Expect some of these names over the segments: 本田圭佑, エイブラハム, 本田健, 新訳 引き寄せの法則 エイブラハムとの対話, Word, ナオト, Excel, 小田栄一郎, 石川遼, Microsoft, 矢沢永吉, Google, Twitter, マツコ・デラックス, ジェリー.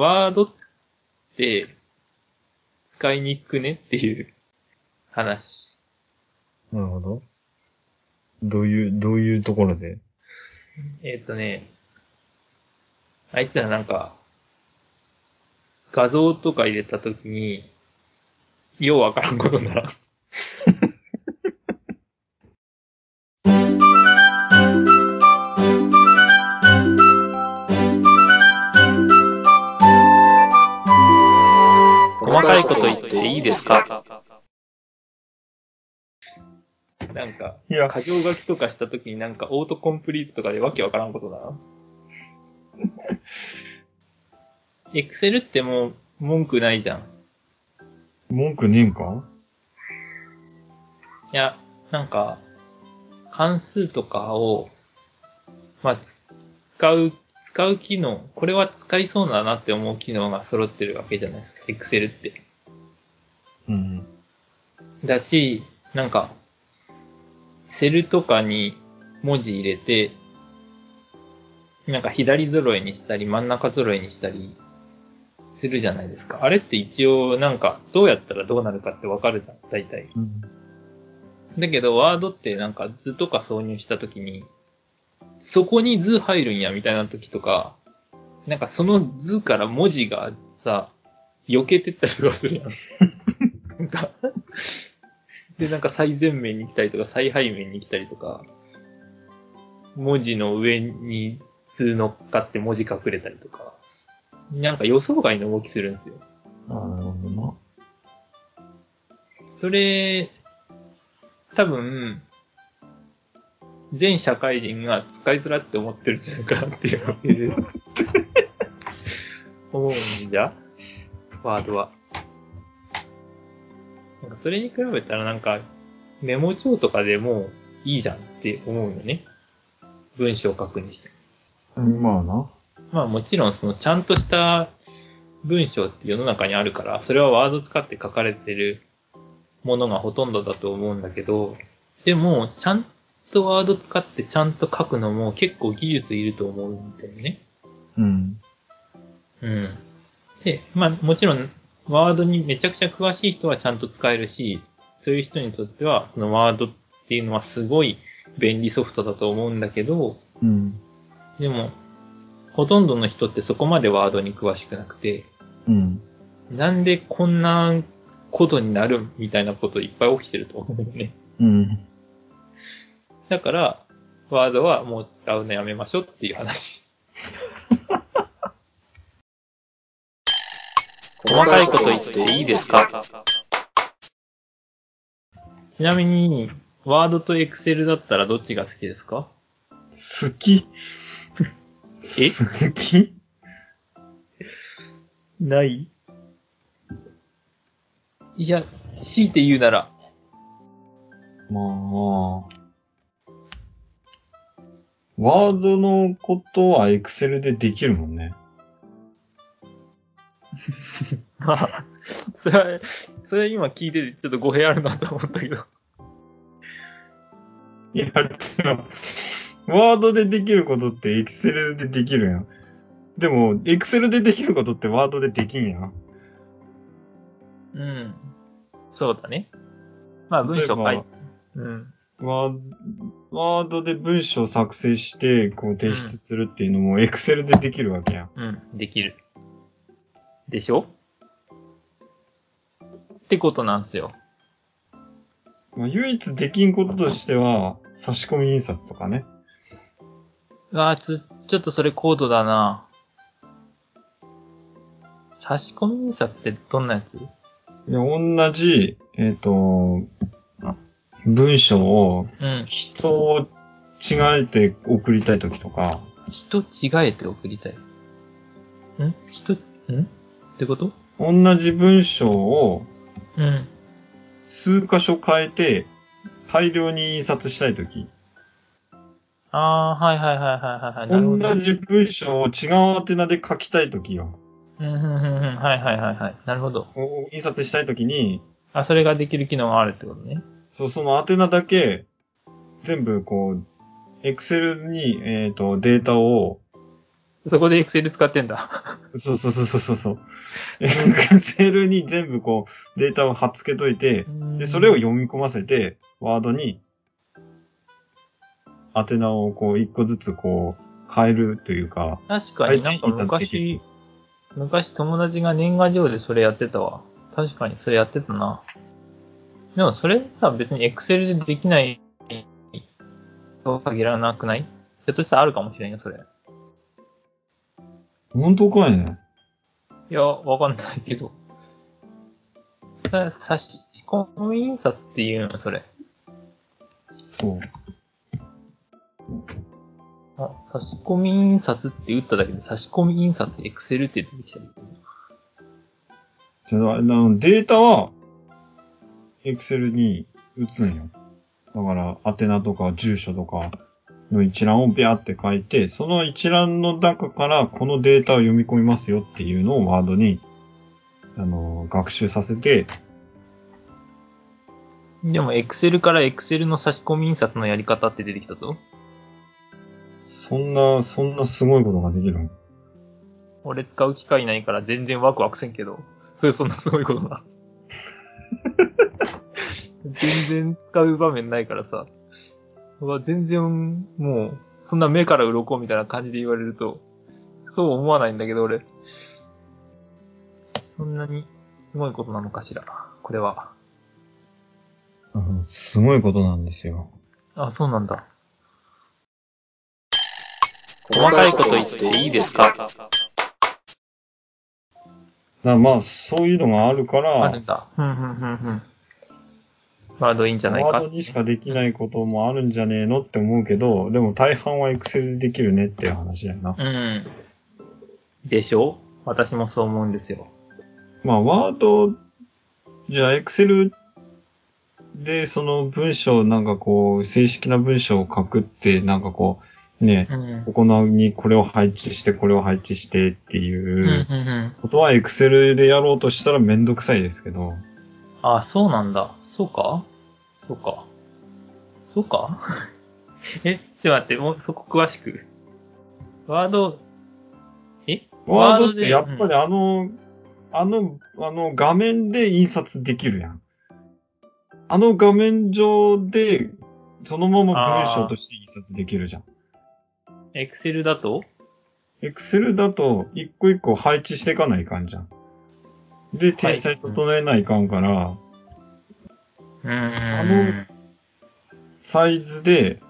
ワードって使いにくねっていう話。なるほど。どういうところで？あいつらなんか、画像とか入れたときに、ようわからんことにならん。細かいこと言っていいですか？なんか、過剰書きとかしたときになんかオートコンプリートとかでわけわからんことだな。Excel ってもう文句ないじゃん。文句ねえんか？いや、なんか、関数とかを、使う機能、これは使いそうだなって思う機能が揃ってるわけじゃないですか、Excel って。うん。だし、なんか、セルとかに文字入れて、なんか左揃えにしたり真ん中揃えにしたりするじゃないですか。あれって一応なんかどうやったらどうなるかってわかるじゃん、大体。うん、だけどワードってなんか図とか挿入したときに、そこに図入るんやみたいなときとか、なんかその図から文字がさ、避けてったりとかするやん。なんかで、なんか最前面に来たりとか、最背面に来たりとか、文字の上に図乗っかって文字隠れたりとか、なんか予想外の動きするんですよ。なるほどな。それ、多分、全社会人が使いづらって思ってるんじゃないかなっていうわけで、思うんじゃ、ワードは。なんかそれに比べたらなんかメモ帳とかでもいいじゃんって思うよね。文章を書くにしても。まあな。まあもちろんそのちゃんとした文章って世の中にあるから、それはワード使って書かれてるものがほとんどだと思うんだけど、でもちゃんとワード使ってちゃんと書くのも結構技術いると思うんだよね。うん。うん。で、まあもちろんワードにめちゃくちゃ詳しい人はちゃんと使えるし、そういう人にとっては、そのワードっていうのはすごい便利ソフトだと思うんだけど、うん、でも、ほとんどの人ってそこまでワードに詳しくなくて、うん、なんでこんなことになるみたいなこといっぱい起きてると思うんだよね。うん、だから、ワードはもう使うのやめましょうっていう話。細かいこと言っていいですか？ちなみに、ワードとエクセルだったらどっちが好きですか？好き。え？好き？ない？いや、強いて言うなら。まあ。ワードのことはエクセルでできるもんね。まあ、それは今聞いててちょっと語弊あるなと思ったけど。いや、ワードでできることってエクセルでできるやん。でも、エクセルでできることってワードでできんやん。うん。そうだね。まあ、文章書いて。うん。ワードで文章作成して、こう提出するっていうのもエクセルでできるわけやん。うん、できる。でしょ？ってことなんですよ。唯一できんこととしては、差し込み印刷とかね。ああ、ちょっとそれ高度だな。差し込み印刷ってどんなやつ？いや、同じ、文章を、人を違えて送りたいときとか。人違えて送りたい。ってこと？同じ文章を数箇所変えて大量に印刷したいとき。ああ、はいはいはいはいはい。同じ文章を違う宛名で書きたいときよ。はいはいはいはい。なるほど。印刷したいときに。あ、それができる機能があるってことね。そう、その宛名だけ全部こうExcelにデータをそこで Excel 使ってんだ。そうそうそうそうそう。Excel に全部こうデータを貼っつけといて、で、それを読み込ませて、ワードに、宛名をこう一個ずつこう変えるというか。確かになんか昔友達が年賀状でそれやってたわ。確かにそれやってたな。でもそれさ、別に Excel でできないとは限らなくない？ひょっとしたらあるかもしれんよ、それ。本当かいね。いや、わかんないけど。差し込み印刷っていうの、それ。そう。あ、差し込み印刷って打っただけで、差し込み印刷、Excel って出てきた。じゃあ、データは、Excel に打つんよ。だから、宛名とか住所とかの一覧をビャーって書いて、その一覧の中からこのデータを読み込みますよっていうのをワードに、学習させて。でも、Excel から Excel の差し込み印刷のやり方って出てきたぞ。そんなすごいことができるの？俺使う機会ないから全然ワクワクせんけど、そんなすごいことだ。全然使う場面ないからさ。全然、もう、そんな目から鱗みたいな感じで言われると、そう思わないんだけど、俺。そんなに、すごいことなのかしら、これは。すごいことなんですよ。あ、そうなんだ。細かいこと言っていいですか？まあ、そういうのがあるから、あるんだ。ワードいいんじゃないか。ワードにしかできないこともあるんじゃねえのって思うけど、でも大半は Excel でできるねっていう話だよな。うん。でしょ？私もそう思うんですよ。まあ、ワード、じゃあ Excel でその文章なんかこう、正式な文章を書くってなんかこう、ね、ここにこれを配置して、これを配置してっていうことは Excel でやろうとしたらめんどくさいですけど。あ、そうなんだ。そうかちょっと待って、もうそこ詳しく。ワードってやっぱりあの画面で印刷できるやん。あの画面上で、そのまま文章として印刷できるじゃん。Excel だと、一個一個配置していかないかんじゃん。で、体裁整えないかんから、はいあのサイズで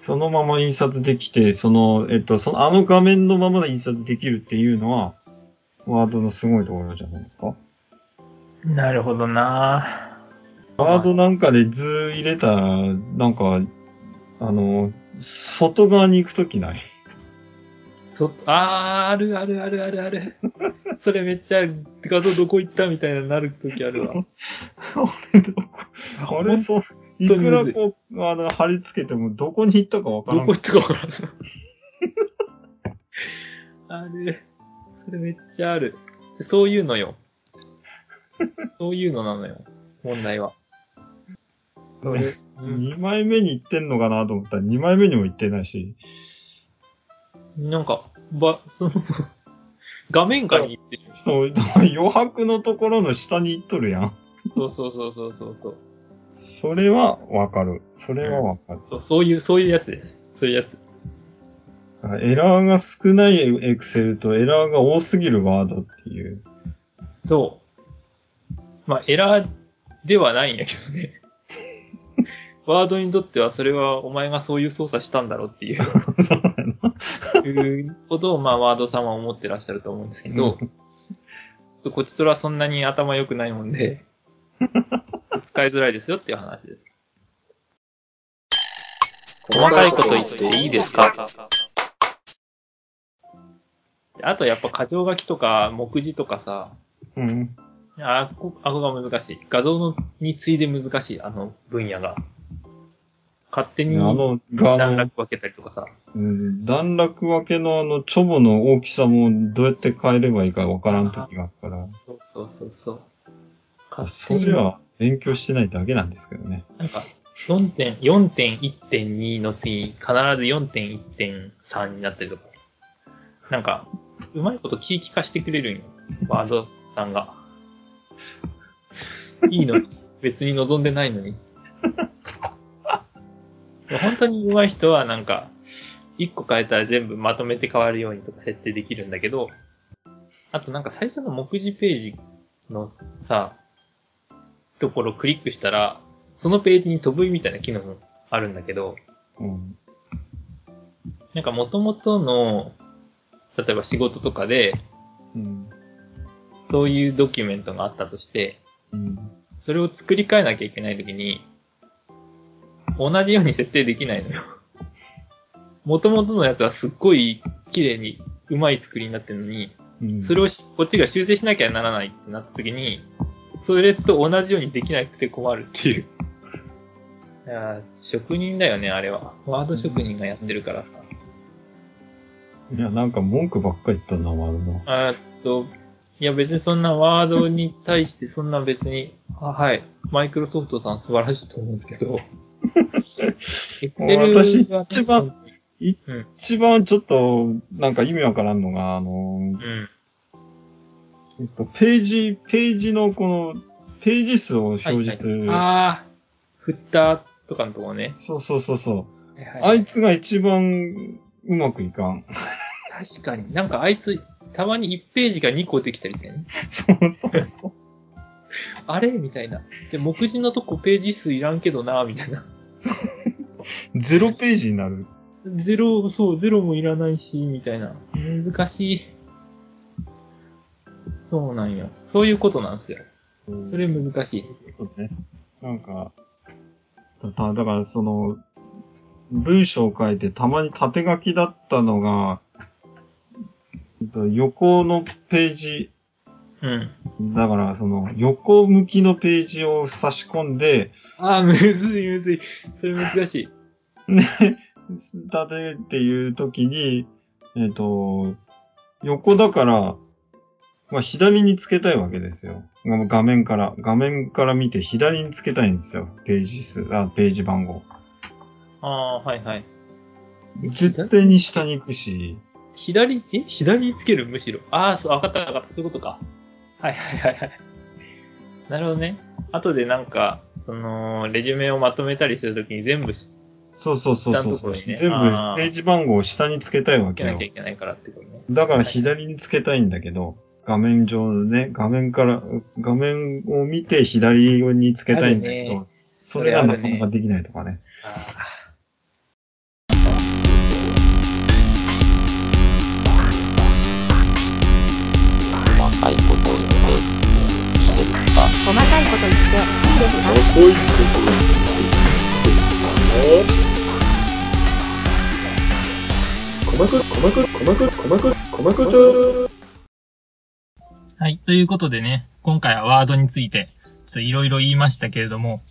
そのまま印刷できて、そのあの画面のままで印刷できるっていうのはワードのすごいところじゃないですか。なるほどな。ワードなんかで図入れたらなんか外側に行くときない？ある。それめっちゃ画像どこ行ったみたいになるときあるわ。あれそう、いくらこう、貼り付けてもどこに行ったかわからない。あれ、それめっちゃある。そういうのよ。そういうのなのよ、問題は。それ、2枚目に行ってんのかなと思ったら2枚目にも行ってないし。なんか、画面下に行ってる。そう、余白のところの下に行っとるやん。そう。それはわかる。そういうやつです。そういうやつ。エラーが少ないエクセルとエラーが多すぎるワードっていう。そう。まあ、エラーではないんやけどね。ワードにとってはそれはお前がそういう操作したんだろうっていう。そうなのいうことを、まあ、ワードさんは思ってらっしゃると思うんですけど、ちょっとこちとらそんなに頭良くないもんで、使いづらいですよっていう話です。細かいこと言っていいですか？あとやっぱ箇条書きとか目次とかさ、うん、あこが難しい。画像に次いで難しい、あの分野が。勝手に段落分けたりとかさ。段落分けのチョボの大きさもどうやって変えればいいかわからんときがあるから。そう。それは勉強してないだけなんですけどね。なんか、4.1.2 の次、必ず 4.1.3 になったりとか。なんか、うまいこと聞き化してくれるんよ。ワードさんが。いいのに。別に望んでないのに。本当に上手い人はなんか、一個変えたら全部まとめて変わるようにとか設定できるんだけど、あとなんか最初の目次ページのさ、ところをクリックしたら、そのページに飛ぶみたいな機能もあるんだけど、うん、なんか元々の、例えば仕事とかで、うん、そういうドキュメントがあったとして、うん、それを作り変えなきゃいけないときに、同じように設定できないのよ。元々のやつはすっごい綺麗にうまい作りになってるのに、うん、それをこっちが修正しなきゃならないってなった時に、それと同じようにできなくて困るっていう。いや、職人だよね、あれは。ワード職人がやってるからさ。いや、なんか文句ばっかり言ったな、ワードも。いや別にそんなワードに対してそんな別に、はい、マイクロソフトさん素晴らしいと思うんですけど。私一番ちょっとなんか意味わからんのが、うん、ページのこのページ数を表示する、はいはい、ああ、フッターとかのところね。そう、はいはいはい、あいつが一番うまくいかん。確かになんかあいつたまに1ページが2個できたりするね。そう。あれみたいな。で、目次のとこページ数いらんけどな、みたいな。0ページになる。ゼロもいらないし、みたいな。難しい。そうなんよ。そういうことなんですよ。それ難しいです。そうね。なんか、だからその、文章を書いてたまに縦書きだったのが、横のページ、うん。だから、その、横向きのページを差し込んで。ああ、むずい。それ難しい。ね、だてっていう時に、横だから、まあ、左につけたいわけですよ。画面から見て左につけたいんですよ。ページ番号。ああ、はいはい。絶対に下に行くし。左につけるむしろ。ああ、そう、わかった。そういうことか。はい。なるほどね。後でなんか、レジュメをまとめたりするときに全部、そう、ね。全部、ページ番号を下につけたいわけよ。つけなきゃいけないからってことね。だから左につけたいんだけど、はい、画面上のね、画面を見て左につけたいんだけど、それがなかなかできないとかね。細かいこと言っていいですか。はい、ということでね、今回はワードについてちょっといろいろ言いましたけれども、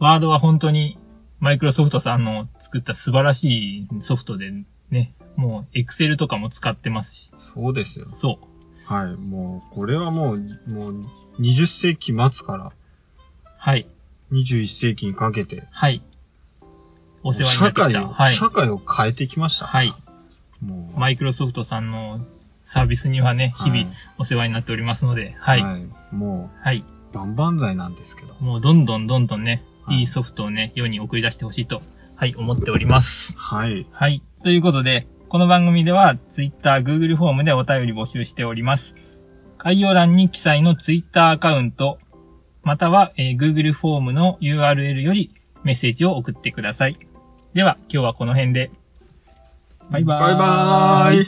ワードは本当にマイクロソフトさんの作った素晴らしいソフトでね、もう Excel とかも使ってますし。そうですよ。そう。はい、もう、これはもう、20世紀末から、はい。21世紀にかけて、はい。お世話になってきた。社会を変えてきました。はい。もう、マイクロソフトさんのサービスにはね、日々お世話になっておりますので、はい。はい、もう、はい。万々歳なんですけど。もう、どんどんね、はい、いいソフトをね、世に送り出してほしいと、はい、思っております。はい。はい。ということで、この番組では Twitter、Google フォームでお便り募集しております。概要欄に記載の Twitter アカウント、または Google フォームの URL よりメッセージを送ってください。では今日はこの辺で。バイバーイ。